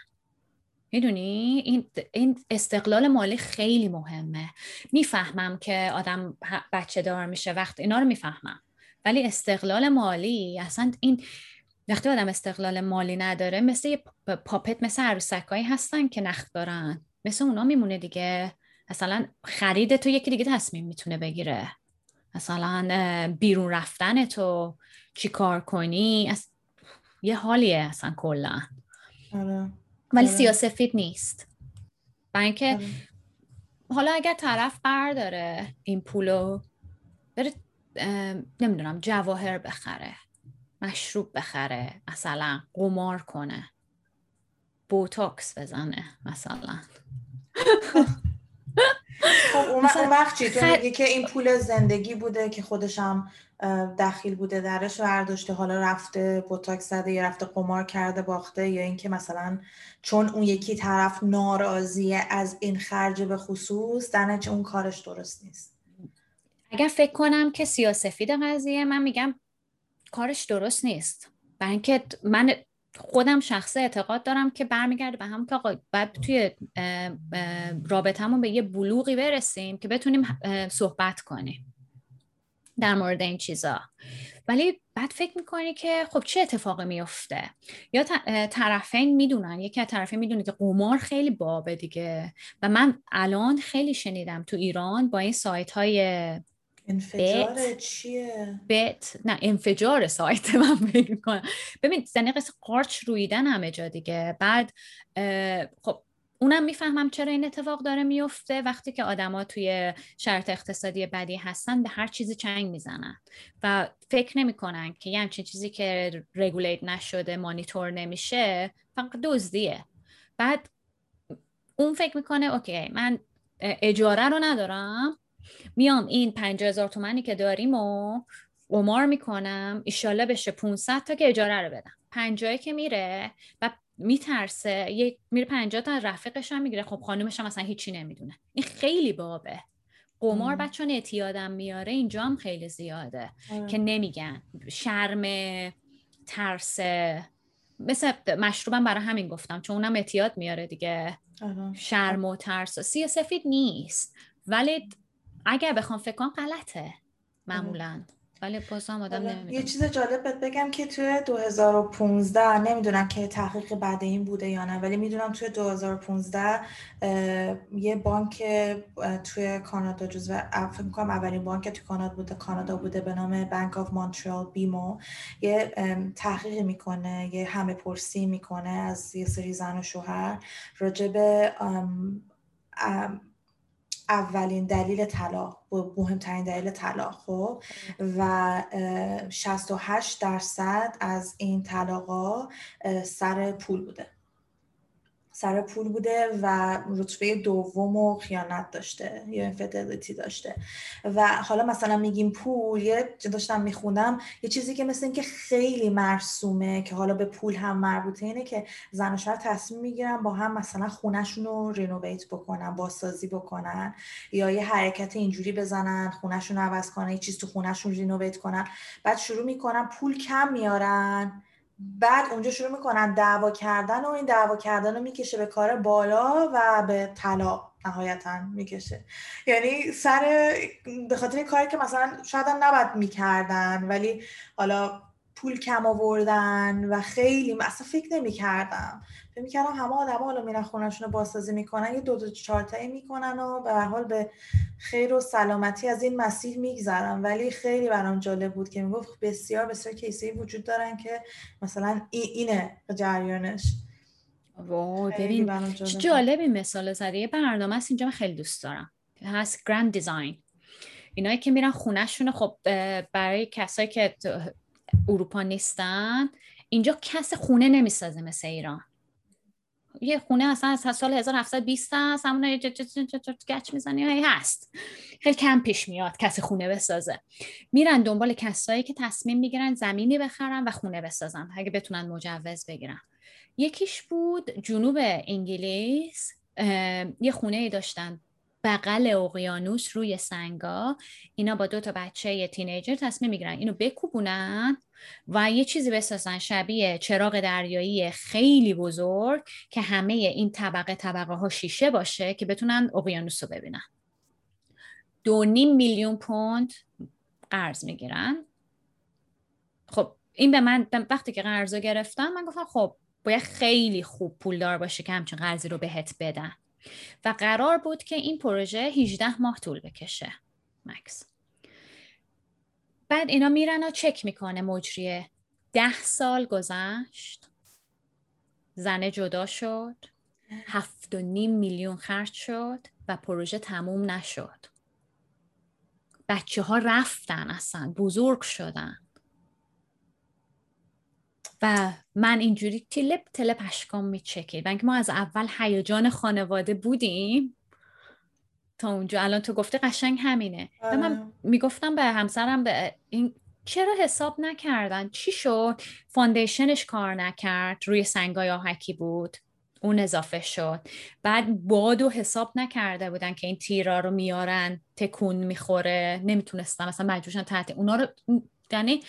میدونی این این استقلال مالی خیلی مهمه. میفهمم که آدم بچه دار میشه، وقت اینا رو میفهمم، ولی استقلال مالی اصلا، این وقتی آدم استقلال مالی نداره مثل یه پاپت، مثل عروسکایی هستن که نخ دارن، مثل اونا میمونه دیگه. مثلا خرید تو یکی دیگه تصمیم میتونه بگیره، مثلا بیرون رفتن تو چی کار کنی، اص... یه حالیه اصلا کلا. آره. ولی آره. سیاه‌سفید نیست، برای اینکه آره. حالا اگر طرف برداره این پولو بره نمیدونم جواهر بخره، مشروب بخره، مثلا قمار کنه، بوتاکس بزنه مثلا خب اون وقت چی؟ تو میگی که این پول زندگی بوده که خودش هم دخیل بوده درش، برداشته، حالا رفته بوتاکس زده یا رفته قمار کرده باخته، یا اینکه مثلا چون اون یکی طرف ناراضیه از این خرج به خصوص، در نتیجه اون کارش درست نیست. اگر فکر کنم که سیاه‌سفید قضیه، من میگم کارش درست نیست، برای اینکه من خودم شخصه اعتقاد دارم که برمیگرده به هم که آقا باید توی رابطه‌مون به یه بلوغی برسیم که بتونیم صحبت کنیم در مورد این چیزا. ولی بعد فکر میکنی که خب چه اتفاقی میفته، یا طرفین میدونن، یکی از طرفین میدونه که قمار خیلی بابه دیگه، و من الان خیلی شنیدم تو ایران با این سایت های انفجار بیت. چیه؟ بیت نه انفجار سایت من فکر کنم. ببین زنی قصه قارچ رویدن همه جا دیگه. بعد خب اونم میفهمم چرا این اتفاق داره میفته، وقتی که آدما توی شرط اقتصادی بدی هستن به هر چیزی چنگ میزنن و فکر نمیکنن که یه همچین چیزی که رگولیت نشده، مانیتور نمیشه، فقط دزدیه. بعد اون فکر میکنه اوکی من اجاره رو ندارم، میام این پنجاه هزار تومانی که داریم و قمار میکنم ایشالله بشه پانصد تا که اجاره رو بدم. پنجاهی که میره و میترسه، یه میره پنجاه تا رفیقش هم میگیره، خب خانومش هم اصلا هیچی نمیدونه. این خیلی بابه قمار. بچون اعتیادم میاره، اینجا هم خیلی زیاده آه. که نمیگن، شرم، ترس، مثل مشروبم برای همین گفتم چون اونم اعتیاد میاره دیگه آه. شرم و ترس. سیاه‌سفید نیست، ولی اگر بخوام فکر کنم غلطه معمولاً، ولی بازم آدم نمیدونه. یه چیز جالب بگم که توی دو هزار و پانزده، نمیدونم که تحقیق بعد این بوده یا نه، ولی میدونم توی دو هزار و پانزده یه بانک توی کانادا، جزو فکر می‌کنم اولین بانک توی کانادا بوده، کانادا بوده به نام بانک آف مونترال، بیمو، یه تحقیق میکنه، یه همه پرسی میکنه از یه سری زن و شوهر راجع به اولین دلیل طلاق، مهمترین دلیل طلاق. خب و شصت و هشت درصد از این طلاقا سر پول بوده، سر پول بوده و رتبه دومو خیانت داشته یا اینفیدلیتی داشته. و حالا مثلا میگیم پول، یه داشتم میخونم یه چیزی که مثل این که خیلی مرسومه که حالا به پول هم مربوطه، اینه که زن و شوهر تصمیم میگیرن با هم مثلا خونهشون رو رینوویت بکنن، بازسازی بکنن، یا یه حرکت اینجوری بزنن خونهشون رو عوض کنن، یه چیز تو خونهشون رینوویت کنن. بعد شروع میکنن پول کم میارن، بعد اونجا شروع میکنن دعوا کردن و این دعوا کردن رو میکشه به کار بالا و به طلاق نهایتا میکشه. یعنی سر به خاطر کاری که مثلا شاید نباید میکردن ولی حالا پول کم آوردن و خیلی اصلا فکر نمیکردم فکر میکردم همه آدم حالا میرن خونهشون رو بازسازی میکنن، یه دو تا چهار تایی میکنن و به هر حال به خیر و سلامتی از این مسیر میگذرن. ولی خیلی برام جالب بود که میگفت بسیار بسیار کیسه‌ای وجود دارن که مثلا این اینه جریانش. واو ببین چه جالب این مثال زده. یه برنامه است اینجا من خیلی دوست دارم هست، گراند دیزاین، اینایی که میرن خونهشون. خب برای کسایی که اروپا نیستن، اینجا کس خونه نمیسازه مثل ایران. یه خونه اصلا از سال هزار و هفتصد و بیست هست، همون یه جت جت جت جت گچ میزنی هست. خیلی کم پیش میاد کس خونه بسازه. میرن دنبال کسایی که تصمیم میگیرن زمینی بخرن و خونه بسازن اگه بتونن مجوز بگیرن. یکیش بود جنوب انگلیس، یه خونه ای داشتن بغل اقیانوس روی سنگا. اینا با دو تا بچه یه تینیجر تصمیم میگیرن اینو بکوبونن و یه چیزی بسازن شبیه چراغ دریایی خیلی بزرگ که همه این طبقه طبقه ها شیشه باشه که بتونن اقیانوس رو ببینن. دو نیم میلیون پوند قرض میگیرن. خب این به من وقتی که قرض رو گرفتم من گفتم خب باید خیلی خوب پولدار باشه که همچین قرضی رو بهت بدن و قرار بود که این پروژه هجده ماه طول بکشه مکس. بعد اینا میرن و چک میکنه مجریه. ده سال گذشت، زن جدا شد، هفت و نیم میلیون خرج شد و پروژه تموم نشد. بچه ها رفتن اصلا بزرگ شدن و من اینجوری تلپ تلپ اشکام میچکید. من که ما از اول هیجان خانواده بودیم تا اونجا. الان تو گفتی قشنگ همینه. و من میگفتم به همسرم به این چرا حساب نکردن؟ چی شد؟ فاندیشنش کار نکرد، روی سنگای آهکی بود، اون اضافه شد. بعد بادو حساب نکرده بودن که این تیرا رو میارن تکون میخوره، نمیتونستم مثلا مجبورشن تحت اونا رو. یعنی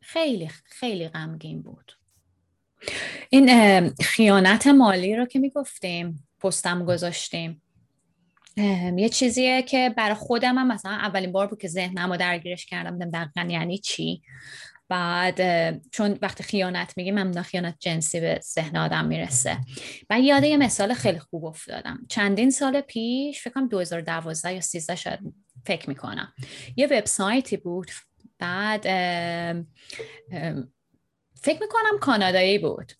خیلی خیلی غمگین بود. این خیانت مالی رو که میگفتیم پستم گذاشتیم، یه چیزیه که برای خودم هم مثلا اولین بار بود که ذهنم رو درگیرش کردم، بودم دقیقا یعنی چی. بعد چون وقتی خیانت میگیم هم خیانت جنسی به ذهن آدم میرسه. بعد یاده یه مثال خیلی خوب افتادم چندین سال پیش، فکر کنم دو هزار و دوازده یا سیزده شاید، فکر میکنم یه وبسایتی بود. بعد اه، اه، فکر میکنم کانادایی بود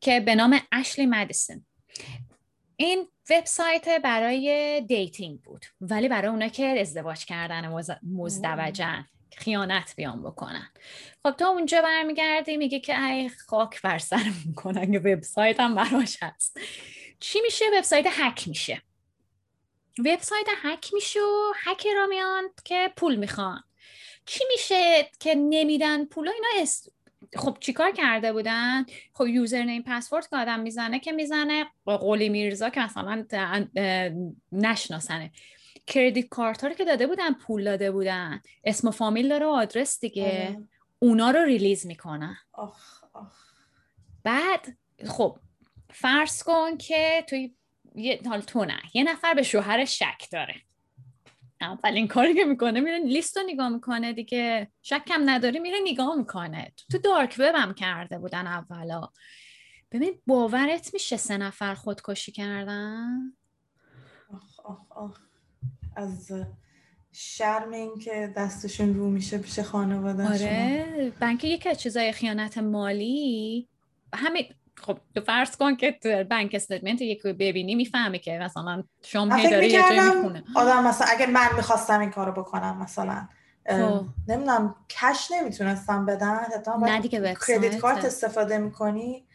که به نام اشلی مدیسن. این وبسایت برای دیتینگ بود ولی برای اونا که ازدواج کردن مزدوجن خیانت بیان بکنن. خب تا اونجا برمیگردی میگه که ای خاک بر سرمون کنن که وبسایت هم براش هست. چی میشه؟ وبسایت هک میشه. وبسایت هک میشه و هکر را میان که پول میخوان. چی میشه که نمیدن پولا اینا است؟ خب چیکار کرده بودن؟ خب یوزرنیم پسورد که آدم میزنه که میزنه قولی میرزا که مثلا نشناسنه. کردیت کارت ها رو که داده بودن، پول داده بودن، اسم و فامیل داره و آدرس دیگه. آه. اونا رو ریلیز میکنن. آخ آخ. بعد خب فرض کن که توی یه حال تو نه یه نفر به شوهر شک داره، اولین کاری که میکنه میره لیست رو نگاه میکنه دیگه، شک هم نداری میره نگاه میکنه. تو دارک وب هم کرده بودن اولا. ببین باورت میشه سه نفر خودکشی کردن. آخ آخ آخ از شرم این که دستشون رو میشه پیش خانواده‌شون. آره بنک یکی از چیزای خیانت مالی همین. خب تو فرض کن که بنک استیتمنت یک ببینی میفهمه که مثلا شام هی داره یه جایی میخونه آدم. مثلا اگه من میخواستم این کارو بکنم مثلا نمیدونم کش نمیتونستم بدن، حتی کردیت کارت استفاده میکنی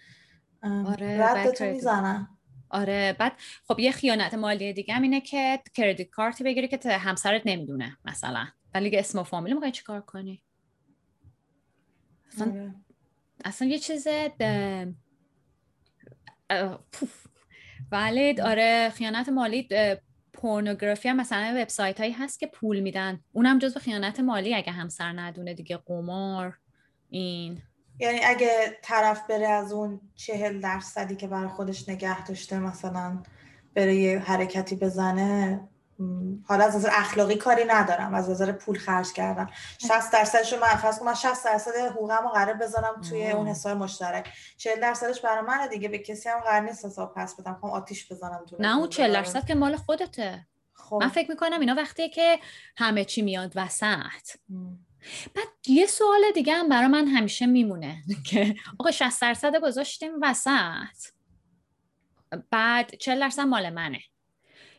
آره، ردتو میزنن. آره. بعد خب یه خیانت مالی دیگه هم اینه که کردیت کارتی بگیری که همسرت نمیدونه مثلا، ولی اسم و فامیل میخوای چیکار کنی؟ اصلا, آره. اصلا یه چیز ده... پوف. ولی آره خیانت مالی، پورنوگرافی هم مثلا وبسایت هایی هست که پول میدن، اونم جزو خیانت مالی اگه همسر ندونه دیگه. قمار این، یعنی اگه طرف بره از اون چهل درصدی که برای خودش نگه داشته مثلا بره یه حرکتی بزنه، حالا از نظر اخلاقی کاری ندارم، از نظر پول خرج کردم شصت درصدش رو منفعت کنم، من شصت درصد حقوقمو قرار بذارم توی آه. اون حساب مشترک، چهل درصدش برای منه دیگه، به کسی هم قرار نیست حساب پس بدم، میخوام آتیش بزنم تو. نه اون چهل درصد که مال خودته. خب من فکر میکنم اینا وقتی که همه چی میاد وسط. بعد یه سوال دیگه هم برای من همیشه میمونه که آقا شصت درصد گذاشتیم وسط، بعد چهل درصد مال منه،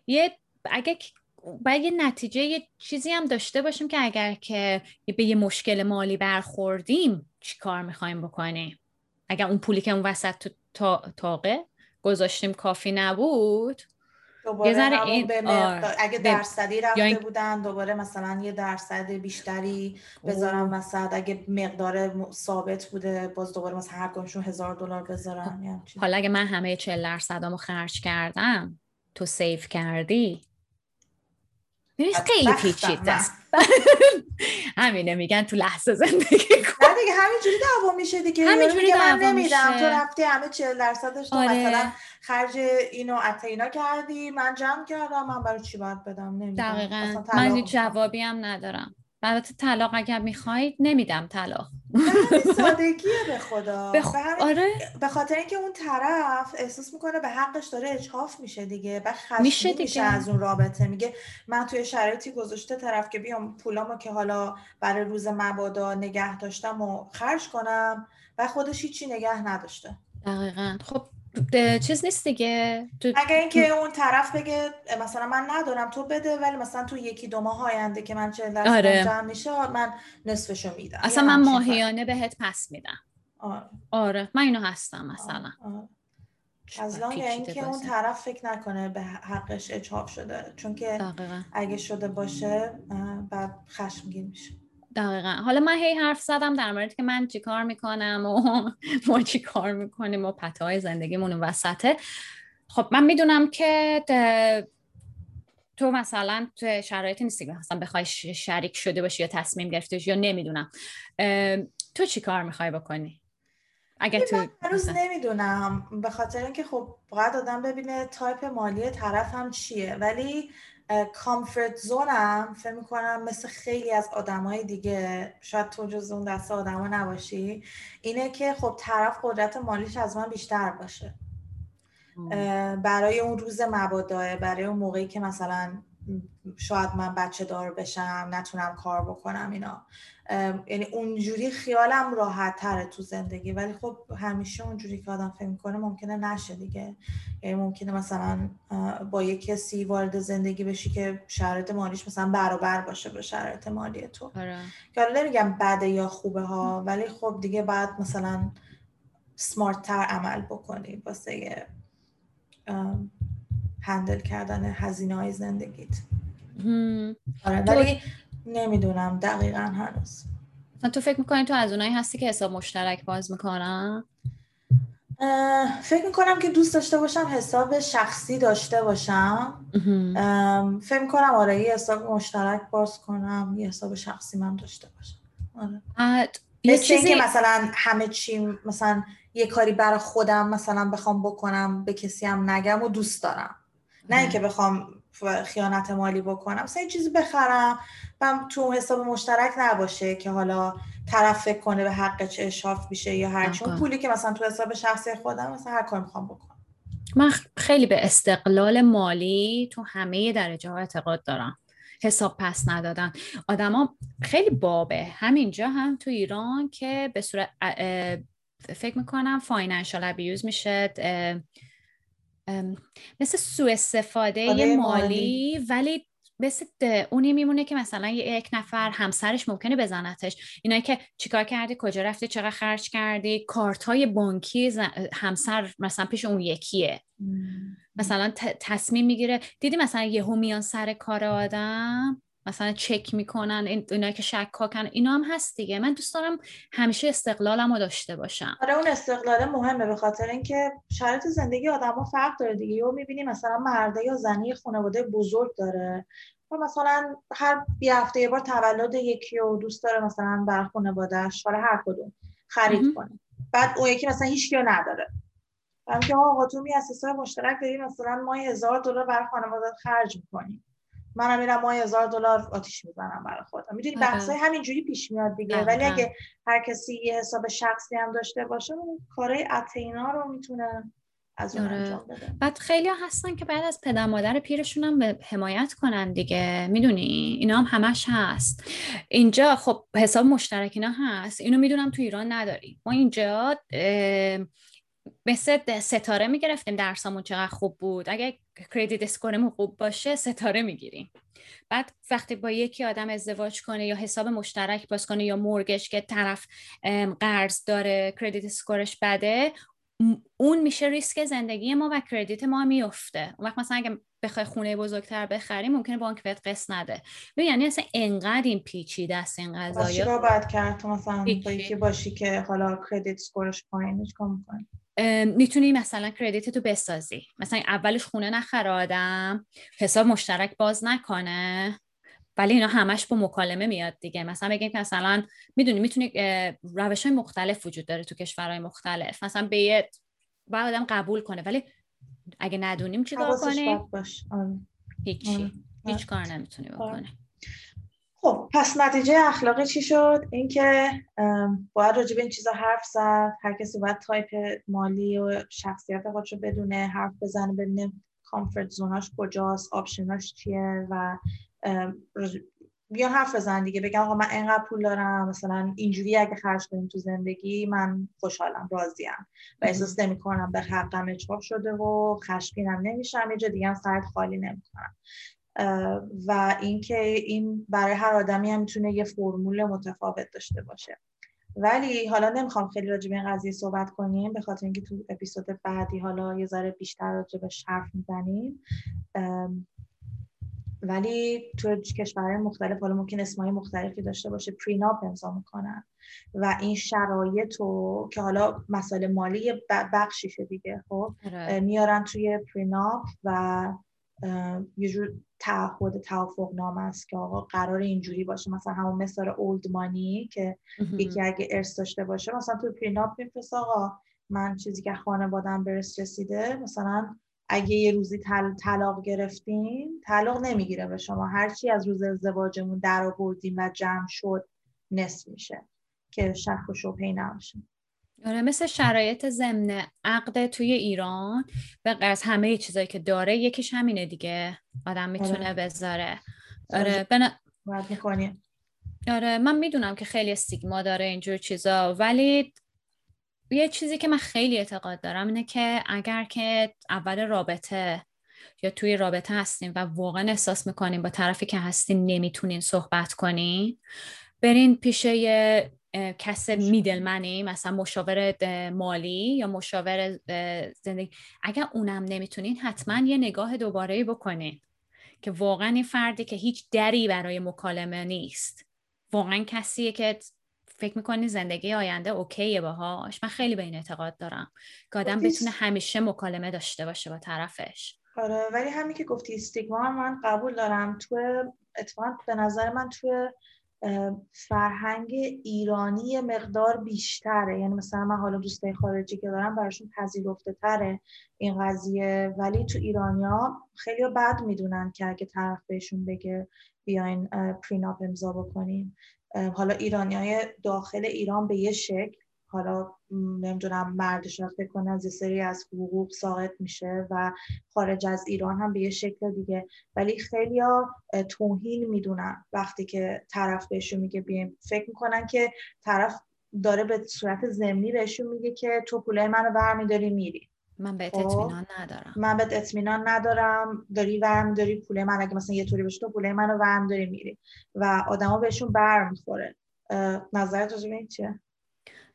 یه اگه باید یه نتیجه یه چیزی هم داشته باشیم که اگر که به یه مشکل مالی برخوردیم چی کار میخواییم بکنیم. اگر اون پولی که اون وسط تو تا... تاقه گذاشتیم کافی نبود، دوباره همون این... به مقدار اگه درصدی رفته این... بودن دوباره مثلا یه درصد بیشتری بذارم وسط، اگه مقدار ثابت بوده باز دوباره مثلا هر کمشون هزار دلار بذارم. حالا اگه من همه چهل درصدامو خرج کردم تو سیف کردی، می‌بینید خیلی پیچیده است. همینه میگن تو لحظه زندگی کن. نه دیگه همینجوری دعوا میشه دیگه، همینجوری دعوا میشه. من نمیدم تو رفتی همه چهل درصدش تو مثلا خرج اینو اتینا کردی، من جمع کردم، من برای چی باید بدم؟ نمیدم. دقیقاً من جوابی هم ندارم. البته طلاق اگر میخواید نمیدم طلاق. به سادگیه به خدا. بخ... به, هر... آره. به خاطر اینکه اون طرف احساس میکنه به حقش داره اجحاف میشه دیگه، بعد خشمگین میشه, میشه از اون رابطه، میگه من توی شرایطی گذاشته طرف که بیام پولامو که حالا برای روز مبادا نگه داشتم و خرج کنم و خودش هیچی نگه نداشته. دقیقاً. خب چیز نیست دیگه. اگر اینکه اون طرف بگه مثلا من ندارم تو بده، ولی مثلا تو یکی دو ماه آینده که من چهل درصد آره. جمع میشه من نصفشو میدم، اصلا من ماهیانه بهت پس میدم. آره آره من اینو هستم مثلا. آره. آره. از لانگ اینکه اون طرف فکر نکنه به حقش اجحاف شده، چون که دقیقا. اگه شده باشه بعد خشمگین میشه. دقیقا. حالا من هی حرف زدم در مورد که من چی کار میکنم و ما چی کار میکنیم و پتاهای زندگیمون وسطه. خب من میدونم که تو مثلا تو شرایطی نیستی که مثلا بخوای شریک شده باشی یا تصمیم گرفته باشی یا نمیدونم، تو چی کار میخوای بکنی؟ اگه تو من هنوز نمیدونم، به خاطر اینکه خب باید آدم ببینه تایپ مالی طرف هم چیه، ولی کامفورت زونم فکر میکنم مثل خیلی از آدمای دیگه، شاید تو جز اون دسته آدما نباشی، اینه که خب طرف قدرت مالیش از من بیشتر باشه، برای اون روز مبادا، برای اون موقعی که مثلا شاید من بچه دار بشم نتونم کار بکنم اینا، یعنی اونجوری خیالم راحت تره تو زندگی. ولی خب همیشه اونجوری که آدم فکر میکنه ممکنه نشه دیگه، یعنی ممکنه مثلا با یه کسی وارد زندگی بشی که شرایط مالیش مثلا برابر باشه با شرایط مالی تو، که حالا نمیگم بده یا خوبه ها، ولی خب دیگه باید مثلا سمارت تر عمل بکنی واسه یه هندل کردن هزینه‌های زندگیت. آره ولی نمیدونم دقیقاً هنوز. تو فکر می‌کنی تو از اونایی هستی که حساب مشترک باز می‌کنن؟ فکر می‌کنم که دوست داشته باشم حساب شخصی داشته باشم. فکر می‌کنم آره یه حساب مشترک باز کنم، یه حساب شخصی من داشته باشم. آره. یه چیزی که مثلا همه چی مثلا یه کاری برای خودم مثلا بخوام بکنم به کسی هم نگم و دوست دارم. نه اینکه بخوام خیانت مالی بکنم، مثلا یه چیزی بخرم و تو حساب مشترک نباشه که حالا طرف فکر کنه به حقش اجحاف میشه یا هرچی. اون پولی که مثلا تو حساب شخصی خودم مثلا هر کاری میخوام بکنم. من خیلی به استقلال مالی تو همه درجه ها اعتقاد دارم. حساب پس ندادن آدما خیلی بابه، همینجا هم تو ایران که به صورت فکر میکنم فاینانشال ابیوز میشه، مثل سوء استفاده مالی, مالی ولی مثل اونی میمونه که مثلا یک نفر همسرش ممکنه بزنتش، اینایی که چیکار کردی، کجا رفتی، چقدر خرج کردی، کارت‌های بانکی همسر مثلا پیش اون یکیه، مثلا تصمیم میگیره، دیدی مثلا یهو میان سر کار آدم مثلا چک میکنن، اینایی که شکاکن اینا هم هست دیگه. من دوست دارم همیشه استقلالمو داشته باشم. آره اون استقلال مهمه، به خاطر اینکه شرایط زندگی آدم‌ها فرق داره دیگه. یهو میبینی مثلا مرده یا زنی خانواده بزرگ داره و مثلا هر یه هفته یه بار تولد یکی و دوست داره مثلا بر خانواده‌اش برای هر کدوم خرید کنه، بعد اون یکی مثلا هیچ کیو نداره. هم که آقا تو می اساسای مشترک داریم، مثلا ما هزار دلار برای خانواده خرج می‌کنیم، منم میرم ما هزار دلار آتیش می‌زنم برای خودم. می‌دونی بحث‌های همینجوری پیش میاد دیگه. ولی اگه هر کسی یه حساب شخصی هم داشته باشه، اون کارهای عطینا رو میتونه از اون انجام بده. بعد خیلی‌ها هستن که بعد از پدر مادر پیرشون هم حمایت کنن دیگه، میدونی اینا هم همش هست. اینجا خب حساب مشترک اینا هست، اینو میدونم تو ایران نداری. ما اینجا مثل ستاره میگرفتیم، درسامون چقدر خوب بود، اگه کریدیت اسکورمون خوب باشه ستاره میگیریم. بعد وقتی با یکی آدم ازدواج کنه یا حساب مشترک باز کنه یا مورگج که طرف قرض داره کریدیت اسکورش بده، اون میشه ریسک زندگی ما و کریدیت ما میفته. اون وقت مثلا اگه بخوای خونه بزرگتر بخریم ممکنه بانک بهت قسط نده. یعنی اصلا انقدر این پیچیده است این قضایا. چی رو باید کرد تو مثلا با یکی باشی که حالا کریدیت اسکورش پایینه چیکار می‌کنی؟ میتونی مثلا کردیتتو بسازی، مثلا اولش خونه نخره آدم، حساب مشترک باز نکنه، ولی اینا همش با مکالمه میاد دیگه. مثلا بگیم که مثلا میدونی میتونی روش‌های مختلف وجود داره تو کشورهای مختلف، مثلا به یه باید آدم قبول کنه، ولی اگه ندونیم چیکار کنیم؟ هیچی، هیچ کار نمیتونی بکنی. خب پس نتیجه اخلاقی چی شد؟ اینکه باید راجع به این چیزا حرف زد، هر کسی باید تایپ مالی و شخصیت خودش رو بدونه، حرف بزنه، ببینه کامفورت زوناش کجاست، آپشناش چیه و بیان حرف بزن دیگه. بگم آقا من اینقدر پول دارم، مثلا اینجوری اگه خرج کنیم تو زندگی من خوشحالم، راضیم و احساس نمی‌کنم به حقم اجرا شده و خشمگینم نمیشم، یه جا دیگه هم سرت خالی نمی‌کنم. و اینکه این برای هر آدمی هم میتونه یه فرمول متفاوت داشته باشه. ولی حالا نمیخوام خیلی راجع به این قضیه صحبت کنیم، به خاطر اینکه تو اپیزود بعدی حالا یه ذره بیشتر راجع بهش حرف میزنیم. ولی تو کشورهای مختلف حالا ممکن اسمای مختلفی داشته باشه، پریناپ امضا میکنن و این شرایط رو که حالا مسائل مالی بخشیشه دیگه، خب میارن توی پریناپ و یه جور تعهد توافق نامه است که آقا قرار اینجوری باشه. مثلا همون مثال اولد مانی که یکی اگه ارث داشته باشه، مثلا تو پریناپ میفرسته آقا من چیزی که خانواده‌ام به ارث رسیده، مثلا اگه یه روزی طل... طلاق گرفتیم طلاق نمیگیره به شما، هرچی از روز ازدواجمون در آوردیم و جمع شد نصف میشه که شک و شبهه نباشه. آره مثل شرایط ضمن عقد توی ایران و از همه چیزایی که داره یکیش همینه دیگه، آدم میتونه بذاره. آره بنا... آره من میدونم که خیلی استیگما داره اینجور چیزا، ولی یه چیزی که من خیلی اعتقاد دارم اینه که اگر که اول رابطه یا توی رابطه هستین و واقعا احساس میکنین با طرفی که هستین نمیتونین صحبت کنین، برین پیشه یه کس میدلمنی، مثلا مشاور مالی یا مشاور زندگی. اگر اونم نمیتونین حتما یه نگاه دوباره بکنین که واقعا این فردی که هیچ دری برای مکالمه نیست، واقعا کسیه که فکر میکنی زندگی آینده اوکیه باهاش. من خیلی به این اعتقاد دارم که آدم بتونه همیشه مکالمه داشته باشه با طرفش. آره ولی همین که گفتی استیگما من قبول دارم. تو اتفاقا به نظر من تو فرهنگ ایرانی مقدار بیشتره، یعنی مثلا من حالا دوستای خارجی که دارم براشون پذیرفته تره این قضیه، ولی تو ایرانیا خیلی بد میدونن که اگه طرف بهشون بگه بیاین پریناپ امضا بکنیم. حالا ایرانیای داخل ایران به یه شکل، حالا نمیدونم مردش رفته کنه از یه سری از حقوق ساقط میشه و خارج از ایران هم به یه شکل دیگه، ولی خیلی ها توهین میدونن وقتی که طرف بهشون میگه بیایم. فکر میکنن که طرف داره به صورت ضمنی بهشون میگه که تو پولای منو برمیداری میری، من بهت اطمینان ندارم، من بهت اطمینان ندارم، داری ورم داری پولای من، اگه مثلا یه طوری بشه تو پولای منو ورم داری میری و آدما بهشون برمیخوره. نظرت راجع به این چیه؟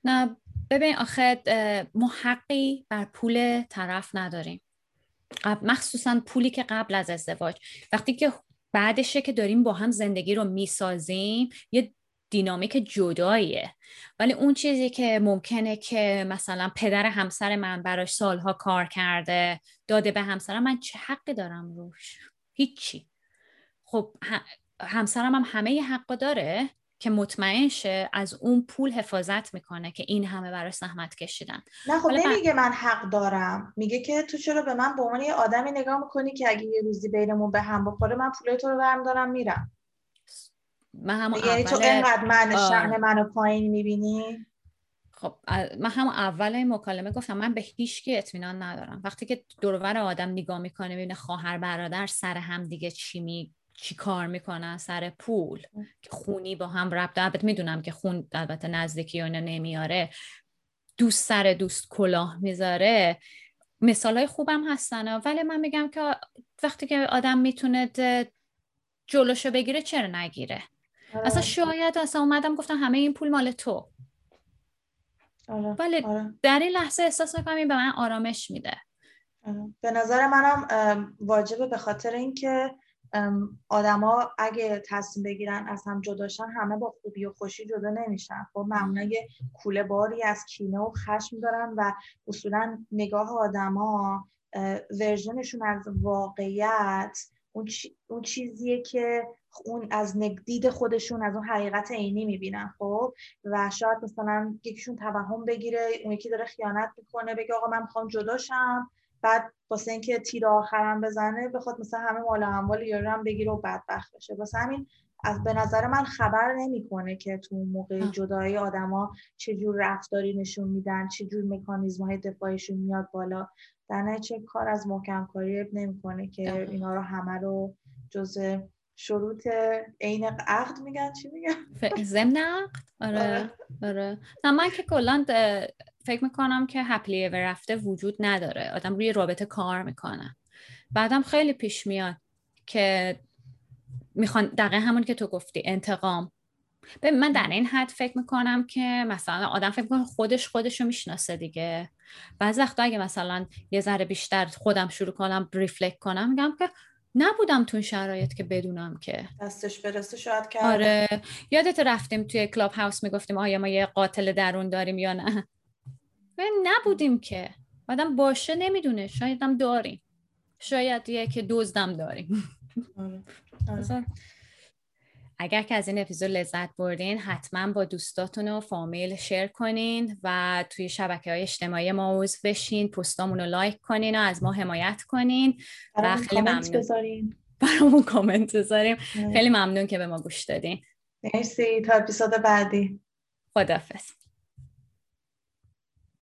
نه ببین آخه ما حقی بر پول طرف نداریم، مخصوصا پولی که قبل از ازدواج، وقتی که بعدشه که داریم با هم زندگی رو میسازیم یه دینامیک جداییه. ولی اون چیزی که ممکنه که مثلا پدر همسر من براش سالها کار کرده داده به همسرم، من چه حقی دارم روش؟ هیچی. خب همسرم هم همه حقا داره که مطمئن شه از اون پول حفاظت میکنه که این همه براش زحمت کشیدن. نه خب نمیگه من حق دارم، میگه که تو چرا به من به عنوان یه آدمی نگاه میکنی که اگه یه روزی بینمون به هم بخوره من پول تو رو برمی‌دارم میرم. من هم یعنی تو اینقدر من شأن منو پایین میبینی؟ خب من هم اول مکالمه گفتم من به هیچ کی اطمینان ندارم. وقتی که دور و بر آدم نگاه میکنه میبینه خواهر برادر سر هم دیگه چی می چی کار میکنن سر پول که خونی با هم ربط. البته میدونم که خون البته نزدیکی اون نمیاره، دوست سر دوست کلاه میذاره. مثالای خوبم هستن، ولی من میگم که وقتی که آدم میتونه جلوشو بگیره چرا نگیره؟ آره. اصلا شاید اصلا اومدم گفتم همه این پول مال تو. آره. ولی آره. در این لحظه احساس میکنم این به من آرامش میده. آره. به نظر منم واجبه، به خاطر اینکه آدما اگه تصمیم بگیرن از هم جداشن همه با خوبی و خوشی جدا نمیشن. خب معمولا یه کوله باری از کینه و خشم دارن و اصولا نگاه آدما ورژنشون از واقعیت اون, چی... اون چیزیه که اون از دید خودشون از اون حقیقت عینی میبینن. خب و شاید مثلا یکیشون توهم بگیره اون یکی داره خیانت میکنه، بگه آقا من میخوام جداشم، بعد واسه اینکه تیر آخرم بزنه بخواد مثلا همه مال و اموال یارو هم بگیره و بدبخت بشه. واسه همین از به نظر من خبر نمیکنه که تو موقع جدایی آدما چه جور رفتاری نشون میدن، چه جور مکانیزم‌های دفاعیشون میاد بالا. در نتیجه کار از محکم کاری نمیکنه که آه. اینا رو همه رو جزء شروط عین عقد میگن، چی میگن؟ ضمن عقد. آره آره. نه من که کلا فکر میکنم که هپلی ایور رفته وجود نداره. آدم روی رابطه کار میکنه. بعدم خیلی پیش میاد که میخوان دقیقا همون که تو گفتی انتقام. ببین من در این حد فکر میکنم که مثلا آدم فکر میکنه خودش خودشو میشناسه دیگه. بعضی وقتا اگه مثلا یه ذره بیشتر خودم شروع کنم ریفلکت کنم میگم که نبودم تو شرایط که بدونم که دستش به دست شاید کرد. آره. یادت رفتیم توی کلاب هاوس میگفتیم آیا ما یه قاتل درون داریم یا نه؟ نبودیم که. آدم باشه نمیدونه، شاید هم داریم، شاید یکی دزدم داریم. آره. آره. اگر که از این اپیزود لذت بردین حتما با دوستاتون و فامیل شیر کنین و توی شبکه‌های اجتماعی ما عضو بشین، پستامون رو لایک کنین و از ما حمایت کنین و خیلی ممنون. برامون کامنت بذاریم. خیلی ممنون که به ما گوش دادین. مرسی. تا اپیزود بعدی. خداحافظ.